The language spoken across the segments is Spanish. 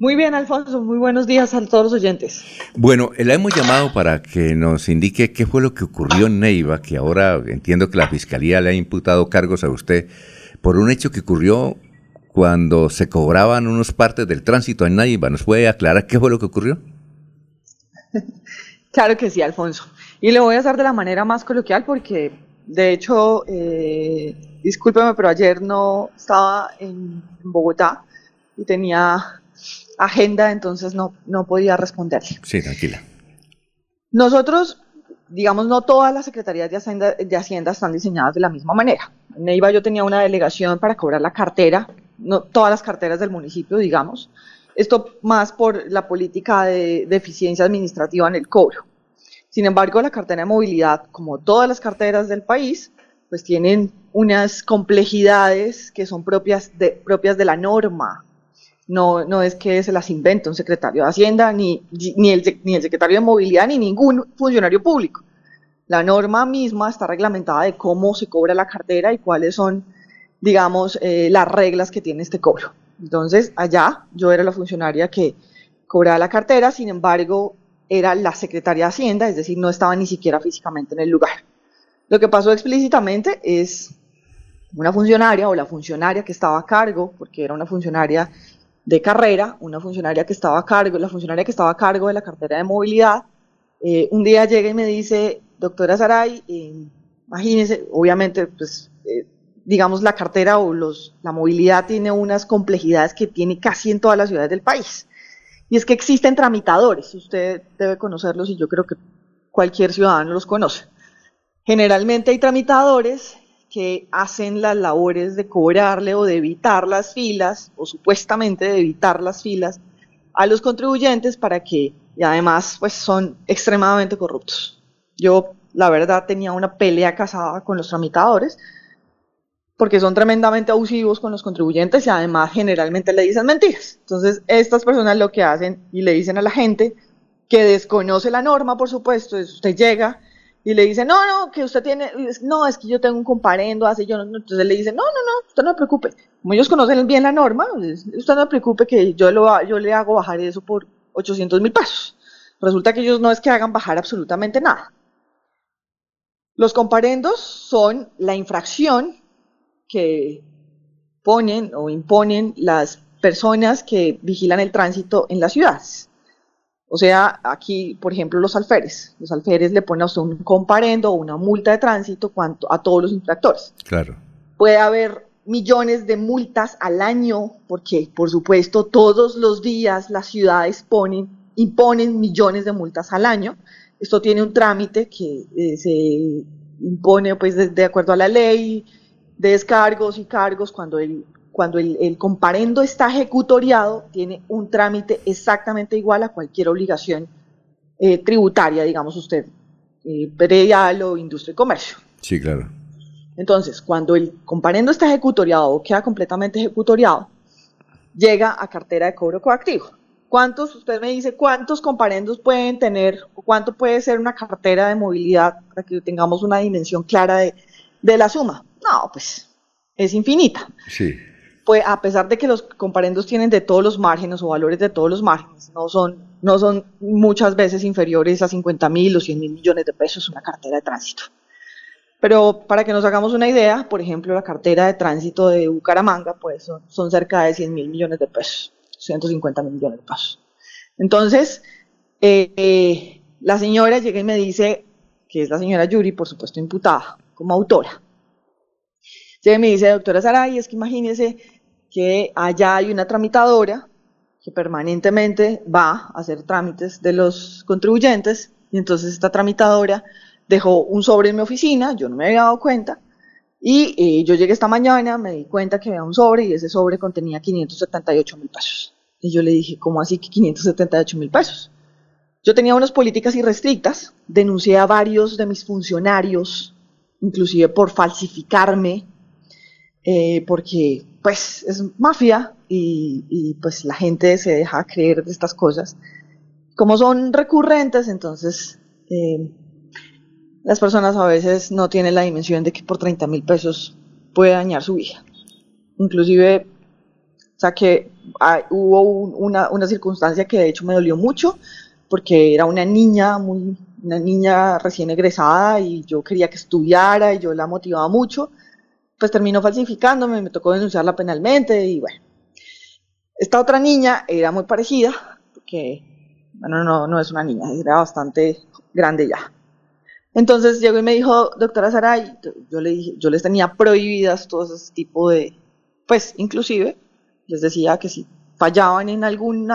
Muy bien, Alfonso, muy buenos días a todos los oyentes. Bueno, la hemos llamado para que nos indique qué fue lo que ocurrió en Neiva, que ahora entiendo que la Fiscalía le ha imputado cargos a usted por un hecho que ocurrió cuando se cobraban unos partes del tránsito en Neiva. ¿Nos puede aclarar qué fue lo que ocurrió? Claro que sí, Alfonso. Y le voy a hacer de la manera más coloquial porque, de hecho, discúlpeme, pero ayer no estaba en Bogotá y tenía agenda, entonces no podía responderle. Sí, tranquila. Nosotros, digamos, no todas las secretarías de Hacienda están diseñadas de la misma manera. En Neiva yo tenía una delegación para cobrar la cartera, no todas las carteras del municipio, digamos. Esto más por la política de eficiencia administrativa en el cobro. Sin embargo, la cartera de movilidad, como todas las carteras del país, pues tienen unas complejidades que son propias de la norma. No es que se las invente un secretario de Hacienda, ni el secretario de Movilidad, ni ningún funcionario público. La norma misma está reglamentada de cómo se cobra la cartera y cuáles son, digamos, las reglas que tiene este cobro. Entonces, allá yo era la funcionaria que cobraba la cartera, sin embargo, era la secretaria de Hacienda, es decir, no estaba ni siquiera físicamente en el lugar. Lo que pasó explícitamente es una funcionaria o la funcionaria que estaba a cargo, porque era una funcionaria de carrera, la funcionaria que estaba a cargo de la cartera de movilidad, un día llega y me dice, doctora Saray, imagínese, obviamente, pues, digamos, la cartera o la movilidad tiene unas complejidades que tiene casi en todas las ciudades del país, y es que existen tramitadores, usted debe conocerlos y yo creo que cualquier ciudadano los conoce. Generalmente hay tramitadores que hacen las labores de cobrarle o de evitar las filas, o supuestamente de evitar las filas, a los contribuyentes y además pues son extremadamente corruptos. Yo, la verdad, tenía una pelea casada con los tramitadores, porque son tremendamente abusivos con los contribuyentes y además generalmente le dicen mentiras. Entonces, estas personas lo que hacen y le dicen a la gente, que desconoce la norma, por supuesto, es usted llega y le dice, no, que usted tiene, no, es que yo tengo un comparendo, hace yo, no. Entonces le dice, no, usted no se preocupe, como ellos conocen bien la norma, usted no se preocupe que yo le hago bajar eso por 800.000 pesos, resulta que ellos no es que hagan bajar absolutamente nada. Los comparendos son la infracción que ponen o imponen las personas que vigilan el tránsito en las ciudades. O sea, aquí, por ejemplo, los alférez le ponen a usted un comparendo o una multa de tránsito a todos los infractores. Claro. Puede haber millones de multas al año, porque, por supuesto, todos los días las ciudades imponen millones de multas al año. Esto tiene un trámite que se impone, pues, de acuerdo a la ley, de descargos y cargos cuando el comparendo está ejecutoriado, tiene un trámite exactamente igual a cualquier obligación tributaria, digamos usted, predial o industria y comercio. Sí, claro. Entonces, cuando el comparendo está ejecutoriado o queda completamente ejecutoriado, llega a cartera de cobro coactivo. Usted me dice, ¿cuántos comparendos pueden tener o cuánto puede ser una cartera de movilidad para que tengamos una dimensión clara de la suma? No, pues es infinita. Sí. Pues a pesar de que los comparendos tienen de todos los márgenes o valores de todos los márgenes, no son muchas veces inferiores a 50.000 o 100.000 millones de pesos una cartera de tránsito. Pero para que nos hagamos una idea, por ejemplo, la cartera de tránsito de Bucaramanga, pues son cerca de 100.000 millones de pesos, 150.000 millones de pesos. Entonces, la señora llega y me dice, que es la señora Yuri, por supuesto imputada como autora, llega y me dice, doctora Saray, es que imagínese que allá hay una tramitadora que permanentemente va a hacer trámites de los contribuyentes, y entonces esta tramitadora dejó un sobre en mi oficina, yo no me había dado cuenta, y yo llegué esta mañana, me di cuenta que había un sobre, y ese sobre contenía 578.000 pesos. Y yo le dije, ¿cómo así que 578.000 pesos? Yo tenía unas políticas irrestrictas, denuncié a varios de mis funcionarios, inclusive por falsificarme, porque pues es mafia y pues la gente se deja creer de estas cosas. Como son recurrentes, entonces las personas a veces no tienen la dimensión de que por 30.000 pesos puede dañar su vida. Inclusive saqué hubo una circunstancia que de hecho me dolió mucho, porque era una niña recién egresada y yo quería que estudiara y yo la motivaba mucho, pues terminó falsificándome, me tocó denunciarla penalmente y bueno. Esta otra niña era muy parecida, porque, bueno, no es una niña, era bastante grande ya. Entonces llegó y me dijo, doctora Saray, yo le dije, yo les tenía prohibidas todo ese tipo de, pues inclusive les decía que si fallaban en algún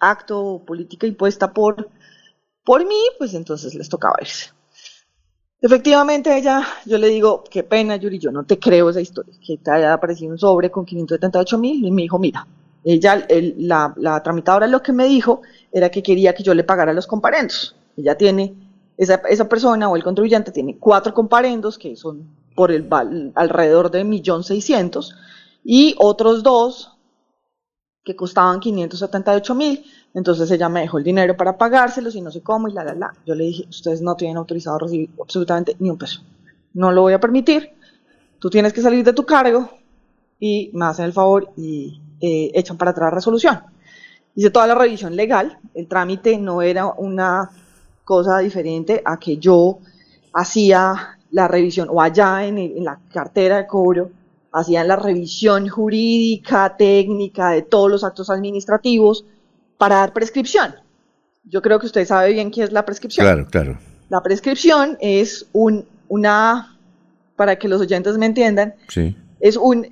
acto o política impuesta por mí, pues entonces les tocaba irse. Efectivamente ella, yo le digo, qué pena Yuri, yo no te creo esa historia, que te haya aparecido un sobre con 578.000, y me dijo, mira, ella, la tramitadora lo que me dijo era que quería que yo le pagara los comparendos. Ella tiene, esa persona o el contribuyente tiene 4 comparendos que son por alrededor de 1.600.000 y otros 2 que costaban 578.000, entonces ella me dejó el dinero para pagárselos y no sé cómo, y yo le dije, ustedes no tienen autorizado recibir absolutamente ni un peso, no lo voy a permitir, tú tienes que salir de tu cargo, y me hacen el favor y echan para atrás la resolución. Hice toda la revisión legal, el trámite no era una cosa diferente a que yo hacía la revisión, o allá en la cartera de cobro, hacían la revisión jurídica, técnica, de todos los actos administrativos para dar prescripción. Yo creo que usted sabe bien qué es la prescripción. Claro, claro. La prescripción es una, para que los oyentes me entiendan, sí, es una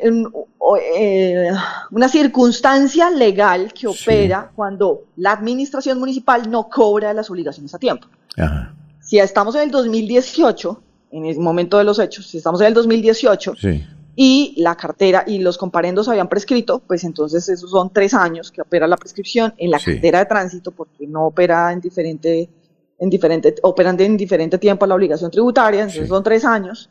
circunstancia legal que opera, sí, cuando la administración municipal no cobra las obligaciones a tiempo. Ajá. Si estamos en el 2018, en el momento de los hechos, si estamos en el 2018... sí, y la cartera y los comparendos habían prescrito, pues entonces esos son 3 años que opera la prescripción en la, sí, cartera de tránsito, porque no opera operan en diferente tiempo la obligación tributaria, entonces, sí, son 3 años.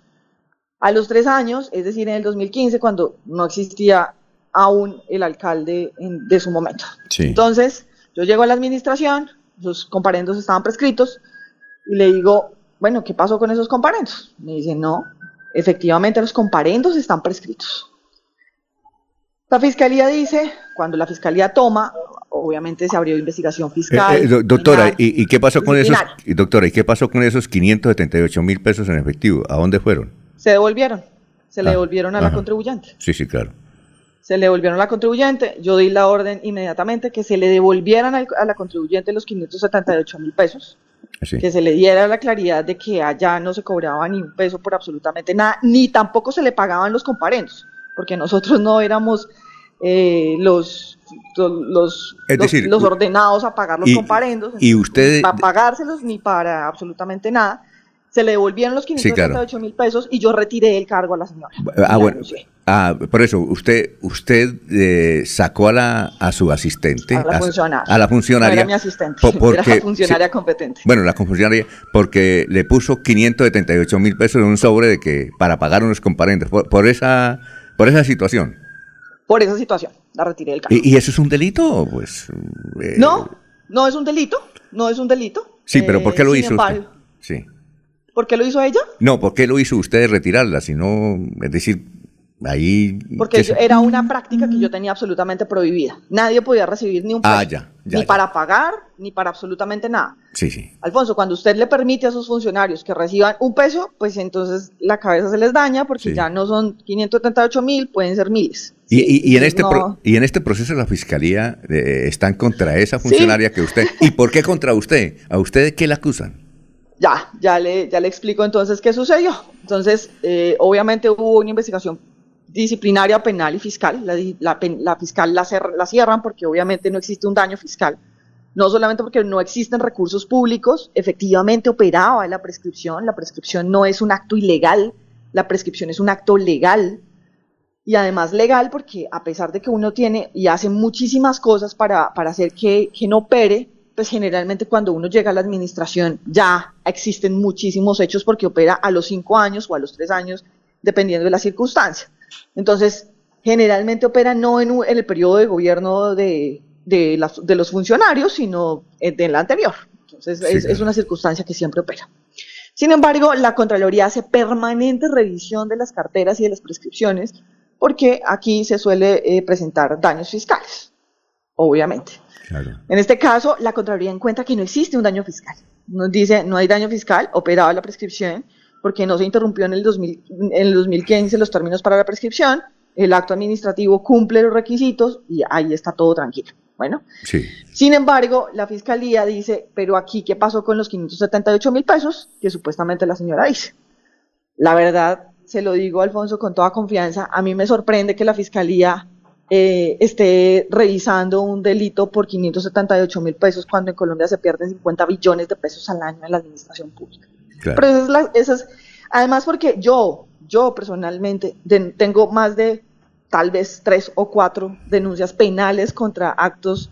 A los 3 años, es decir, en el 2015, cuando no existía aún el alcalde de su momento. Sí. Entonces, yo llego a la administración, los comparendos estaban prescritos, y le digo, bueno, ¿qué pasó con esos comparendos? Me dice, no, efectivamente los comparendos están prescritos. La Fiscalía dice, cuando la Fiscalía toma, obviamente se abrió investigación fiscal. Doctora, ¿y qué pasó con esos, doctora, ¿y qué pasó con esos 578.000 pesos en efectivo? ¿A dónde fueron? Se devolvieron, le devolvieron a, ajá, la contribuyente. Sí, sí, claro. Se le devolvieron a la contribuyente, yo di la orden inmediatamente que se le devolvieran a la contribuyente los 578.000 pesos. Sí. Que se le diera la claridad de que allá no se cobraba ni un peso por absolutamente nada, ni tampoco se le pagaban los comparendos, porque nosotros no éramos los ordenados a pagar los comparendos, y ustedes, para pagárselos ni para absolutamente nada. Se le devolvieron los 578.000 pesos y yo retiré el cargo a la señora. Ah, bueno. Por eso, usted sacó a su asistente. A la funcionaria. A la funcionaria. No era mi asistente, era la funcionaria, sí, competente. Bueno, la funcionaria, porque le puso 578.000 pesos en un sobre de que para pagar unos comparendos. Por esa situación. Por esa situación, la retiré del cargo. ¿Y eso es un delito? Pues. No es un delito. No es un delito. Sí, pero ¿por qué lo hizo usted? Sí. ¿Por qué lo hizo ella? No, ¿por qué lo hizo usted retirarla? Sino, es decir, ahí... Porque era una práctica que yo tenía absolutamente prohibida. Nadie podía recibir ni un peso, ni para pagar, ni para absolutamente nada. Sí, sí. Alfonso, cuando usted le permite a sus funcionarios que reciban un peso, pues entonces la cabeza se les daña, porque sí, ya no son 578.000, pueden ser miles. Y en este proceso la Fiscalía están contra esa funcionaria, ¿sí?, que usted... ¿Y por qué contra usted? ¿A usted qué la acusan? Ya le explico entonces qué sucedió. Entonces, obviamente hubo una investigación disciplinaria, penal y fiscal. La fiscal la cierran porque obviamente no existe un daño fiscal. No solamente porque no existen recursos públicos, efectivamente operaba la prescripción no es un acto ilegal, la prescripción es un acto legal. Y además legal porque a pesar de que uno tiene y hace muchísimas cosas para hacer que no opere, pues generalmente cuando uno llega a la administración ya existen muchísimos hechos porque opera a los 5 años o a los 3 años, dependiendo de la circunstancia. Entonces, generalmente opera no en el periodo de gobierno de los funcionarios, sino en la anterior. Entonces, sí, claro, es una circunstancia que siempre opera. Sin embargo, la Contraloría hace permanente revisión de las carteras y de las prescripciones porque aquí se suele presentar daños fiscales. obviamente. Claro. En este caso, la Contraloría encuentra que no existe un daño fiscal. Nos dice, no hay daño fiscal, operaba la prescripción, porque no se interrumpió en el 2015 los términos para la prescripción, el acto administrativo cumple los requisitos y ahí está todo tranquilo. Bueno, sí. Sin embargo, la Fiscalía dice, pero aquí, ¿qué pasó con los 578.000 pesos que supuestamente la señora dice? La verdad, se lo digo, Alfonso, con toda confianza, a mí me sorprende que la Fiscalía esté revisando un delito por 578.000 pesos cuando en Colombia se pierden 50 billones de pesos al año en la administración pública. Claro. Pero además porque yo personalmente tengo más de tal vez 3 o 4 denuncias penales contra actos,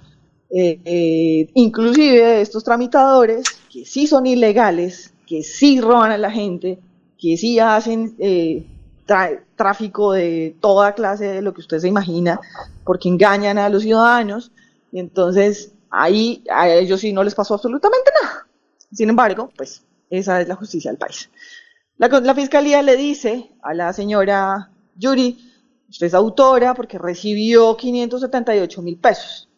inclusive de estos tramitadores, que sí son ilegales, que sí roban a la gente, que sí hacen... tráfico de toda clase de lo que usted se imagina, porque engañan a los ciudadanos, y entonces ahí a ellos sí no les pasó absolutamente nada. Sin embargo, pues esa es la justicia del país. La Fiscalía le dice a la señora Yuri, usted es autora porque recibió 578.000 pesos.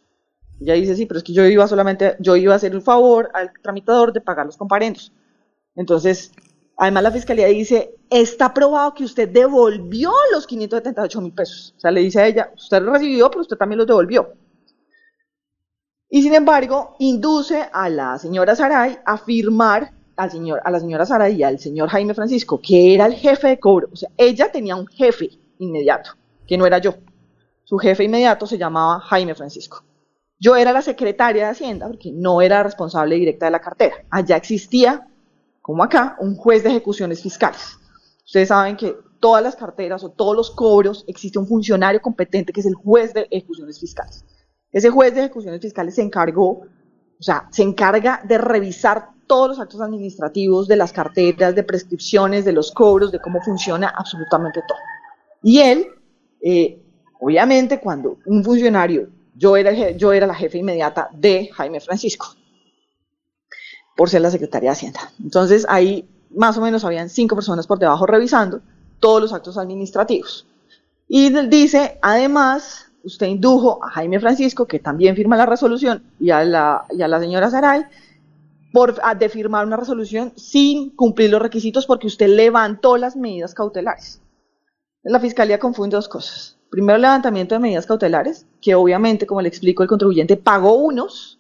Ella dice, sí, pero es que yo iba a hacer un favor al tramitador de pagar los comparendos. Entonces, además la Fiscalía dice, está probado que usted devolvió los 578.000 pesos. O sea, le dice a ella, usted los recibió, pero usted también los devolvió. Y sin embargo, induce a la señora Saray a firmar a la señora Saray y al señor Jaime Francisco, que era el jefe de cobro. O sea, ella tenía un jefe inmediato, que no era yo. Su jefe inmediato se llamaba Jaime Francisco. Yo era la secretaria de Hacienda, porque no era responsable directa de la cartera. Allá existía, como acá, un juez de ejecuciones fiscales. Ustedes saben que todas las carteras o todos los cobros existe un funcionario competente que es el juez de ejecuciones fiscales. Ese juez de ejecuciones fiscales se encarga de revisar todos los actos administrativos de las carteras, de prescripciones, de los cobros, de cómo funciona absolutamente todo. Y él, obviamente, cuando un funcionario, yo era la jefe inmediata de Jaime Francisco, por ser la secretaria de Hacienda. Entonces, ahí más o menos habían 5 personas por debajo revisando todos los actos administrativos. Y dice, además, usted indujo a Jaime Francisco, que también firma la resolución, y a la señora Saray, de firmar una resolución sin cumplir los requisitos porque usted levantó las medidas cautelares. La Fiscalía confunde 2 cosas. Primero, el levantamiento de medidas cautelares, que obviamente, como le explico, el contribuyente pagó unos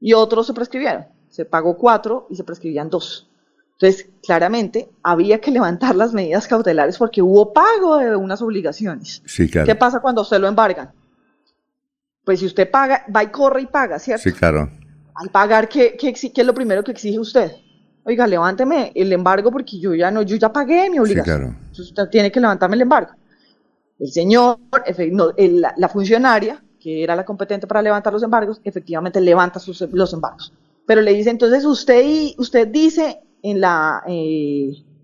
y otros se prescribieron. Se pagó 4 y se prescribían 2. Entonces, claramente, había que levantar las medidas cautelares porque hubo pago de unas obligaciones. Sí, claro. ¿Qué pasa cuando usted lo embargan? Pues si usted paga, va y corre y paga, ¿cierto? Sí, claro. Al pagar, ¿qué es lo primero que exige usted? Oiga, levánteme el embargo porque yo ya pagué mi obligación. Sí, claro. Entonces usted tiene que levantarme el embargo. El señor, la funcionaria, que era la competente para levantar los embargos, efectivamente levanta los embargos. Pero le dice, entonces usted dice...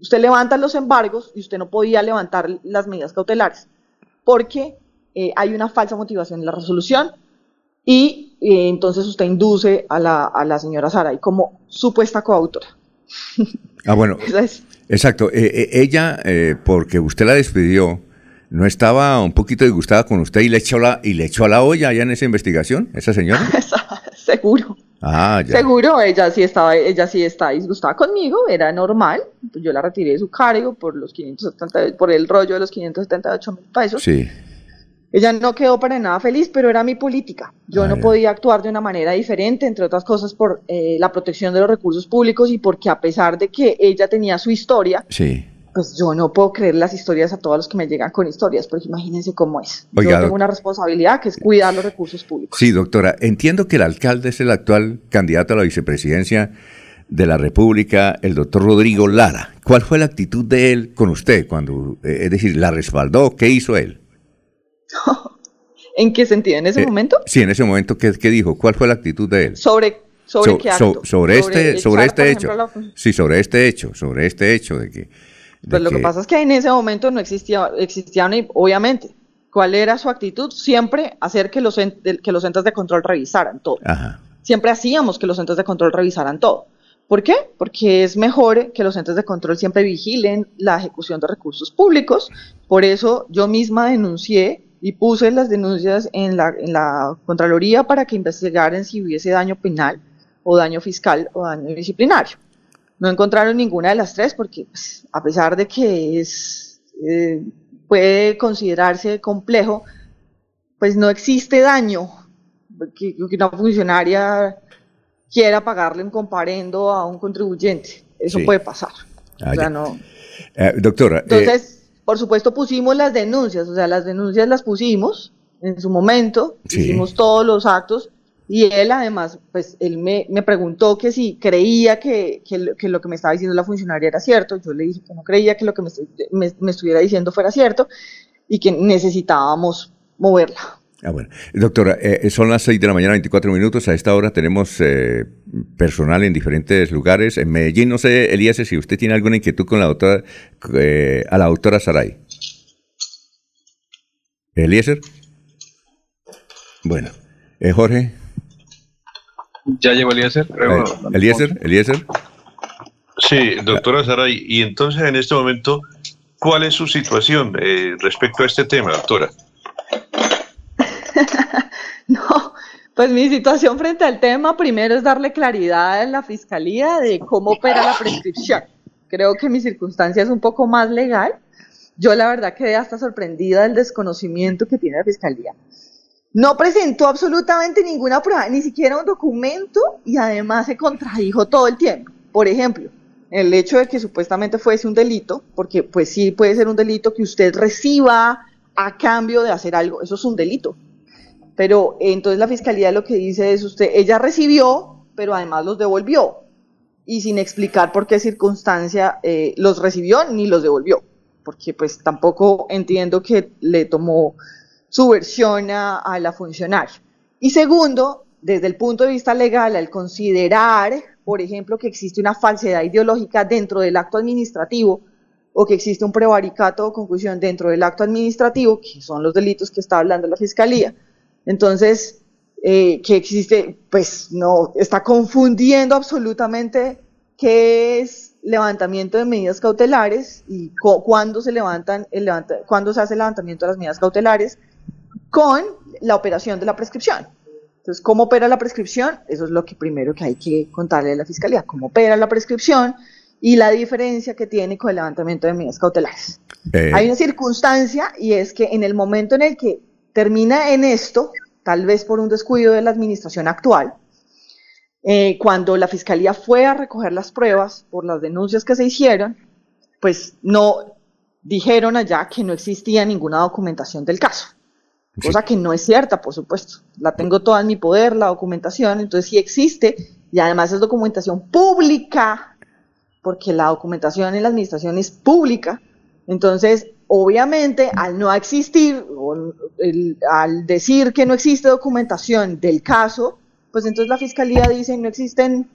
usted levanta los embargos y usted no podía levantar las medidas cautelares porque hay una falsa motivación en la resolución y entonces usted induce a la señora Saray como supuesta coautora. Ah, bueno, exacto. Ella, porque usted la despidió, ¿no estaba un poquito disgustada con usted y le echó a la olla allá en esa investigación, esa señora? Seguro. Ah, ya. Seguro, ella sí está disgustada conmigo, era normal, yo la retiré de su cargo por el rollo de los 578.000 pesos. Sí. Ella no quedó para nada feliz, pero era mi política. Yo no podía actuar de una manera diferente, entre otras cosas por la protección de los recursos públicos y porque a pesar de que ella tenía su historia, sí, pues yo no puedo creer las historias a todos los que me llegan con historias, porque imagínense cómo es. Oiga, yo tengo una responsabilidad que es cuidar los recursos públicos. Sí, doctora, entiendo que el alcalde es el actual candidato a la vicepresidencia de la República, el doctor Rodrigo Lara. ¿Cuál fue la actitud de él con usted? Cuando, es decir, ¿la respaldó? ¿Qué hizo él? ¿En qué sentido? ¿En ese momento? Sí, en ese momento, ¿qué dijo? ¿Cuál fue la actitud de él? Sobre este hecho de que... Pues lo que pasa es que en ese momento no existía obviamente, ¿cuál era su actitud? Siempre hacer que los entes de control revisaran todo. Ajá. Siempre hacíamos que los entes de control revisaran todo. ¿Por qué? Porque es mejor que los entes de control siempre vigilen la ejecución de recursos públicos. Por eso yo misma denuncié y puse las denuncias en la Contraloría para que investigaran si hubiese daño penal o daño fiscal o daño disciplinario. No encontraron ninguna de las tres porque, pues, a pesar de que puede considerarse complejo, pues no existe daño que una funcionaria quiera pagarle un comparendo a un contribuyente. Eso sí puede pasar. O sea, no. Doctora. Entonces, por supuesto, pusimos las denuncias. O sea, las denuncias las pusimos en su momento. Sí. Hicimos todos los actos. Y él, además, pues él me preguntó que si creía que lo que me estaba diciendo la funcionaria era cierto. Yo le dije que no creía que lo que me estuviera diciendo fuera cierto y que necesitábamos moverla. Ah, bueno. Doctora, son las 6 de la mañana, 24 minutos. A esta hora tenemos personal en diferentes lugares. En Medellín, no sé, Eliezer, si usted tiene alguna inquietud con la doctora, a la doctora Saray. Eliezer. Bueno. Jorge. Ya llegó Eliezer. Eliezer. Sí, doctora Saray. Y entonces, en este momento, ¿cuál es su situación respecto a este tema, doctora? No, pues mi situación frente al tema primero es darle claridad a la Fiscalía de cómo opera la prescripción. Creo que mi circunstancia es un poco más legal. Yo la verdad quedé hasta sorprendida del desconocimiento que tiene la Fiscalía. No presentó absolutamente ninguna prueba, ni siquiera un documento, y además se contradijo todo el tiempo. Por ejemplo, el hecho de que supuestamente fuese un delito, porque pues sí puede ser un delito que usted reciba a cambio de hacer algo, eso es un delito. Pero entonces la Fiscalía lo que dice es ella recibió, pero además los devolvió. Y sin explicar por qué circunstancia los recibió ni los devolvió. Porque pues tampoco entiendo que le tomó su versión a la funcionaria. Y segundo, desde el punto de vista legal, al considerar, por ejemplo, que existe una falsedad ideológica dentro del acto administrativo, o que existe un prevaricato o concusión dentro del acto administrativo, que son los delitos que está hablando la Fiscalía, entonces, que existe, pues no, está confundiendo absolutamente qué es levantamiento de medidas cautelares y cuándo se hace el levantamiento de las medidas cautelares con la operación de la prescripción. Entonces, ¿cómo opera la prescripción? Eso es lo que primero que hay que contarle a la Fiscalía, cómo opera la prescripción y la diferencia que tiene con el levantamiento de medidas cautelares. Hay una circunstancia y es que en el momento en el que termina en esto, tal vez por un descuido de la administración actual, cuando la Fiscalía fue a recoger las pruebas por las denuncias que se hicieron, pues no dijeron allá que no existía ninguna documentación del caso, cosa que no es cierta, por supuesto. La tengo toda en mi poder, la documentación, entonces sí existe, y además es documentación pública, porque la documentación en la administración es pública, entonces obviamente, al no existir, al decir que no existe documentación del caso, pues entonces la Fiscalía dice no existen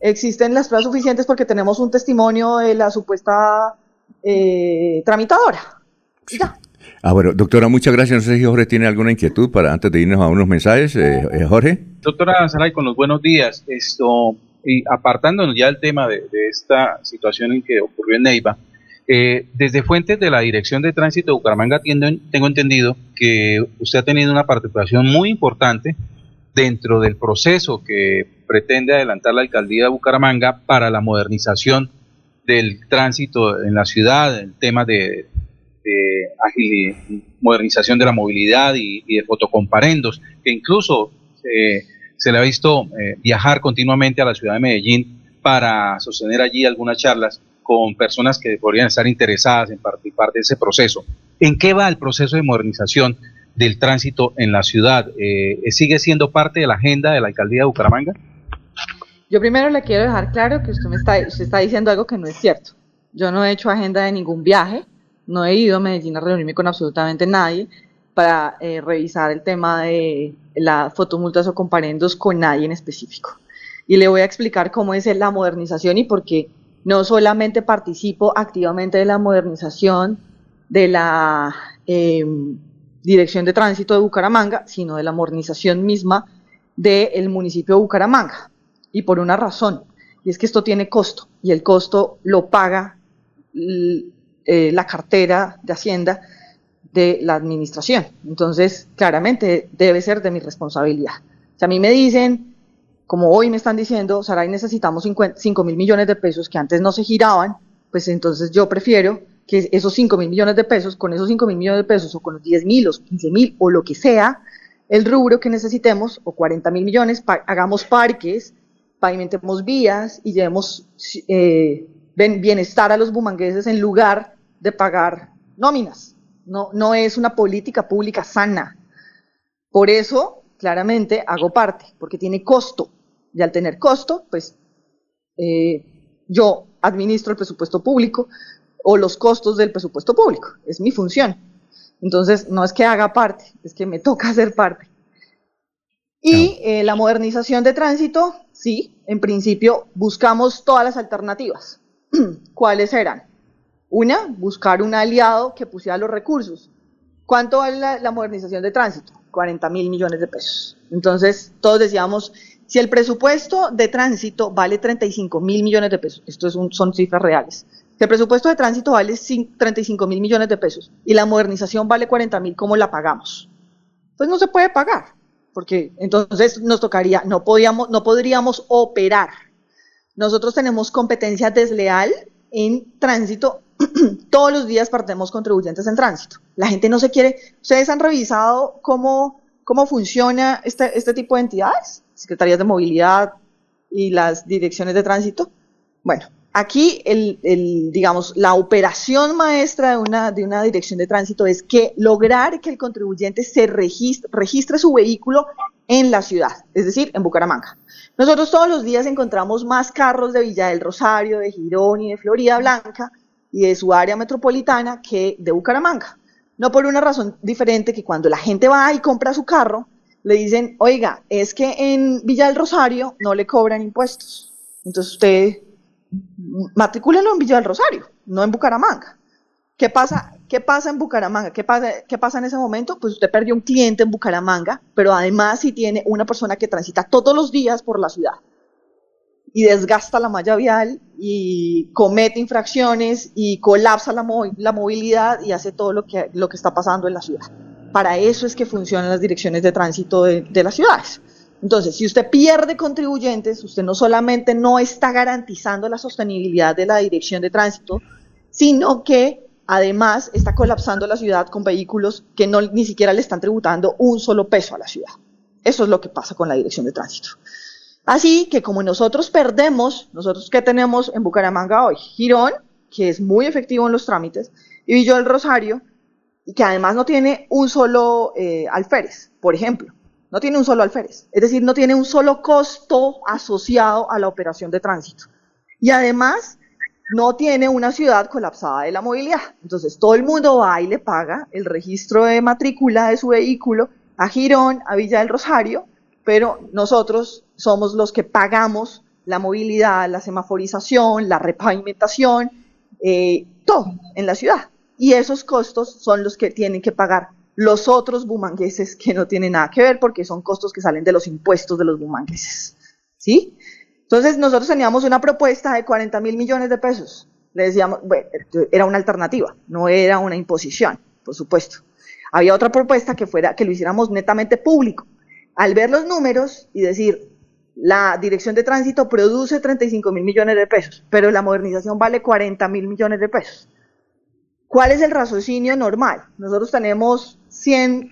las pruebas suficientes porque tenemos un testimonio de la supuesta tramitadora. Sí. Ya. Ah, bueno, doctora, muchas gracias. No sé si Jorge tiene alguna inquietud para antes de irnos a unos mensajes. Jorge. Doctora Saray, con los buenos días. Y apartándonos ya del tema de esta situación en que ocurrió en Neiva, desde fuentes de la Dirección de Tránsito de Bucaramanga tengo entendido que usted ha tenido una participación muy importante dentro del proceso que pretende adelantar la alcaldía de Bucaramanga para la modernización del tránsito en la ciudad, el tema de modernización de la movilidad y de fotocomparendos, que incluso se le ha visto viajar continuamente a la ciudad de Medellín para sostener allí algunas charlas con personas que podrían estar interesadas en participar de ese proceso. ¿En qué va el proceso de modernización del tránsito en la ciudad? ¿Sigue siendo parte de la agenda de la alcaldía de Bucaramanga? Yo primero le quiero dejar claro que usted está diciendo algo que no es cierto. Yo no he hecho agenda de ningún viaje, no he ido a Medellín a reunirme con absolutamente nadie para revisar el tema de las fotomultas o comparendos con nadie en específico. Y le voy a explicar cómo es la modernización y por qué no solamente participo activamente de la modernización de la Dirección de Tránsito de Bucaramanga, sino de la modernización misma del municipio de Bucaramanga. Y por una razón, y es que esto tiene costo, y el costo lo paga la cartera de Hacienda de la administración. Entonces, claramente debe ser de mi responsabilidad. Si a mí me dicen, como hoy me están diciendo, Saray, necesitamos 5.000 millones de pesos que antes no se giraban, pues entonces yo prefiero que esos 5.000 millones de pesos, con esos 5.000 millones de pesos, o con los 10.000, los 15.000, o lo que sea, el rubro que necesitemos, o 40.000 millones, hagamos parques, pavimentemos vías y llevemos bienestar a los bumangueses en lugar de pagar nóminas. No es una política pública sana. Por eso, claramente, hago parte, porque tiene costo. Y al tener costo, pues yo administro el presupuesto público o los costos del presupuesto público. Es mi función. Entonces, no es que haga parte, es que me toca hacer parte. Y la modernización de tránsito, sí, en principio buscamos todas las alternativas. ¿Cuáles eran? Una, buscar un aliado que pusiera los recursos. ¿Cuánto vale la modernización de tránsito? 40.000 millones de pesos. Entonces, todos decíamos, si el presupuesto de tránsito vale 35.000 millones de pesos, esto es son cifras reales, si el presupuesto de tránsito vale 35.000 millones de pesos y la modernización vale 40.000, ¿cómo la pagamos? Pues no se puede pagar. Porque entonces nos tocaría, no podríamos operar. Nosotros tenemos competencia desleal en tránsito, todos los días perdemos contribuyentes en tránsito. La gente no se quiere. ¿Ustedes han revisado cómo funciona este tipo de entidades? Secretarías de Movilidad y las direcciones de tránsito. Bueno, aquí digamos, la operación maestra de una dirección de tránsito es que lograr que el contribuyente se registre su vehículo en la ciudad, es decir, en Bucaramanga. Nosotros todos los días encontramos más carros de Villa del Rosario, de Girón y de Floridablanca y de su área metropolitana que de Bucaramanga. No por una razón diferente que cuando la gente va y compra su carro, le dicen, oiga, es que en Villa del Rosario no le cobran impuestos. Entonces usted matricúlenlo en Villa del Rosario, no en Bucaramanga. ¿Qué pasa en Bucaramanga? ¿Qué pasa en ese momento? Pues usted perdió un cliente en Bucaramanga, pero además sí tiene una persona que transita todos los días por la ciudad y desgasta la malla vial y comete infracciones y colapsa la movilidad y hace todo lo que está pasando en la ciudad. Para eso es que funcionan las direcciones de tránsito de las ciudades. Entonces, si usted pierde contribuyentes, usted no solamente no está garantizando la sostenibilidad de la dirección de tránsito, sino que además está colapsando la ciudad con vehículos que ni siquiera le están tributando un solo peso a la ciudad. Eso es lo que pasa con la dirección de tránsito. Así que como nosotros perdemos, ¿nosotros qué tenemos en Bucaramanga hoy? Girón, que es muy efectivo en los trámites, y Villa del Rosario, que además no tiene un solo alférez, por ejemplo. No tiene un solo alférez, es decir, no tiene un solo costo asociado a la operación de tránsito. Y además, no tiene una ciudad colapsada de la movilidad. Entonces, todo el mundo va y le paga el registro de matrícula de su vehículo a Girón, a Villa del Rosario, pero nosotros somos los que pagamos la movilidad, la semaforización, la repavimentación, todo en la ciudad. Y esos costos son los que tienen que pagar los otros bumangueses, que no tienen nada que ver porque son costos que salen de los impuestos de los bumangueses, ¿sí? Entonces nosotros teníamos una propuesta de 40.000 millones de pesos, le decíamos, bueno, era una alternativa, no era una imposición, por supuesto. Había otra propuesta que lo hiciéramos netamente público. Al ver los números y decir, la dirección de tránsito produce 35.000 millones de pesos, pero la modernización vale 40.000 millones de pesos. ¿Cuál es el raciocinio normal? Nosotros tenemos 110,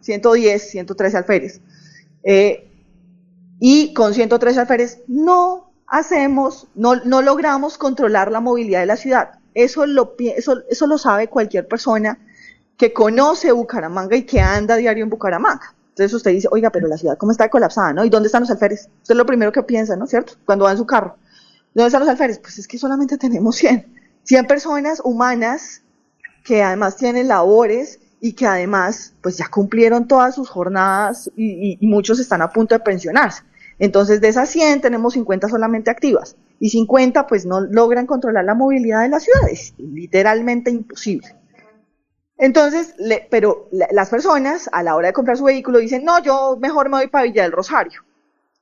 113 alférez. Y con 113 alférez no logramos controlar la movilidad de la ciudad. Eso lo sabe cualquier persona que conoce Bucaramanga y que anda diario en Bucaramanga. Entonces usted dice, oiga, pero la ciudad cómo está colapsada, ¿no? ¿Y dónde están los alférez? Usted es lo primero que piensa, ¿no? ¿Cierto? Cuando va en su carro. ¿Dónde están los alférez? Pues es que solamente tenemos 100 personas humanas que además tienen labores y que además pues ya cumplieron todas sus jornadas y muchos están a punto de pensionarse. Entonces de esas 100 tenemos 50 solamente activas y 50 pues no logran controlar la movilidad de las ciudades, literalmente imposible. Entonces, las personas a la hora de comprar su vehículo dicen, no, yo mejor me voy para Villa del Rosario,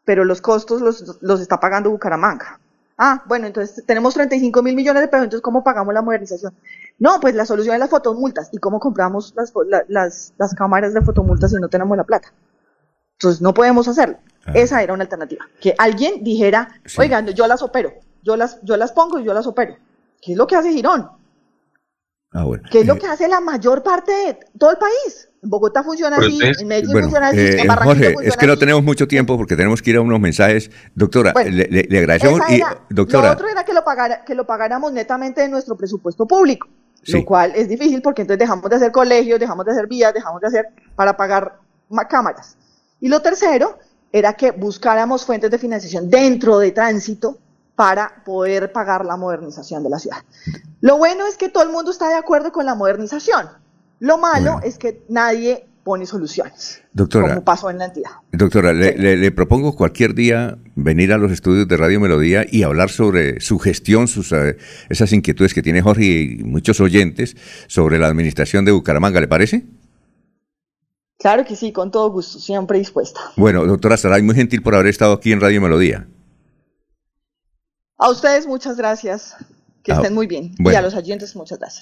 pero los costos los está pagando Bucaramanga. Ah, bueno, entonces tenemos 35.000 millones de pesos, entonces ¿cómo pagamos la modernización? no, pues la solución es las fotomultas. ¿Y cómo compramos las cámaras de fotomultas si no tenemos la plata? Entonces no podemos hacerlo. Ah. Esa era una alternativa. Que alguien dijera, sí, oigan, yo las opero, yo las pongo y yo las opero. ¿Qué es lo que hace Girón? Ah, bueno. ¿Qué es lo que hace la mayor parte de todo el país? En Bogotá funciona así, en Medellín funciona así, en Barranquilla Jorge, funciona es que así. No tenemos mucho tiempo porque tenemos que ir a unos mensajes. Doctora, bueno, le agradecemos. Doctora, lo otro era que lo pagáramos netamente de nuestro presupuesto público, sí, lo cual es difícil porque entonces dejamos de hacer colegios, dejamos de hacer vías, dejamos de hacer para pagar más cámaras. Y lo tercero era que buscáramos fuentes de financiación dentro de tránsito para poder pagar la modernización de la ciudad. Lo bueno es que todo el mundo está de acuerdo con la modernización. Lo malo es que nadie pone soluciones, doctora, como pasó en la entidad. Doctora, sí, le propongo cualquier día venir a los estudios de Radio Melodía y hablar sobre su gestión, esas inquietudes que tiene Jorge y muchos oyentes sobre la administración de Bucaramanga, ¿le parece? Claro que sí, con todo gusto, siempre dispuesta. Bueno, doctora Saray, muy gentil por haber estado aquí en Radio Melodía. A ustedes muchas gracias, que estén muy bien, bueno, y a los oyentes muchas gracias.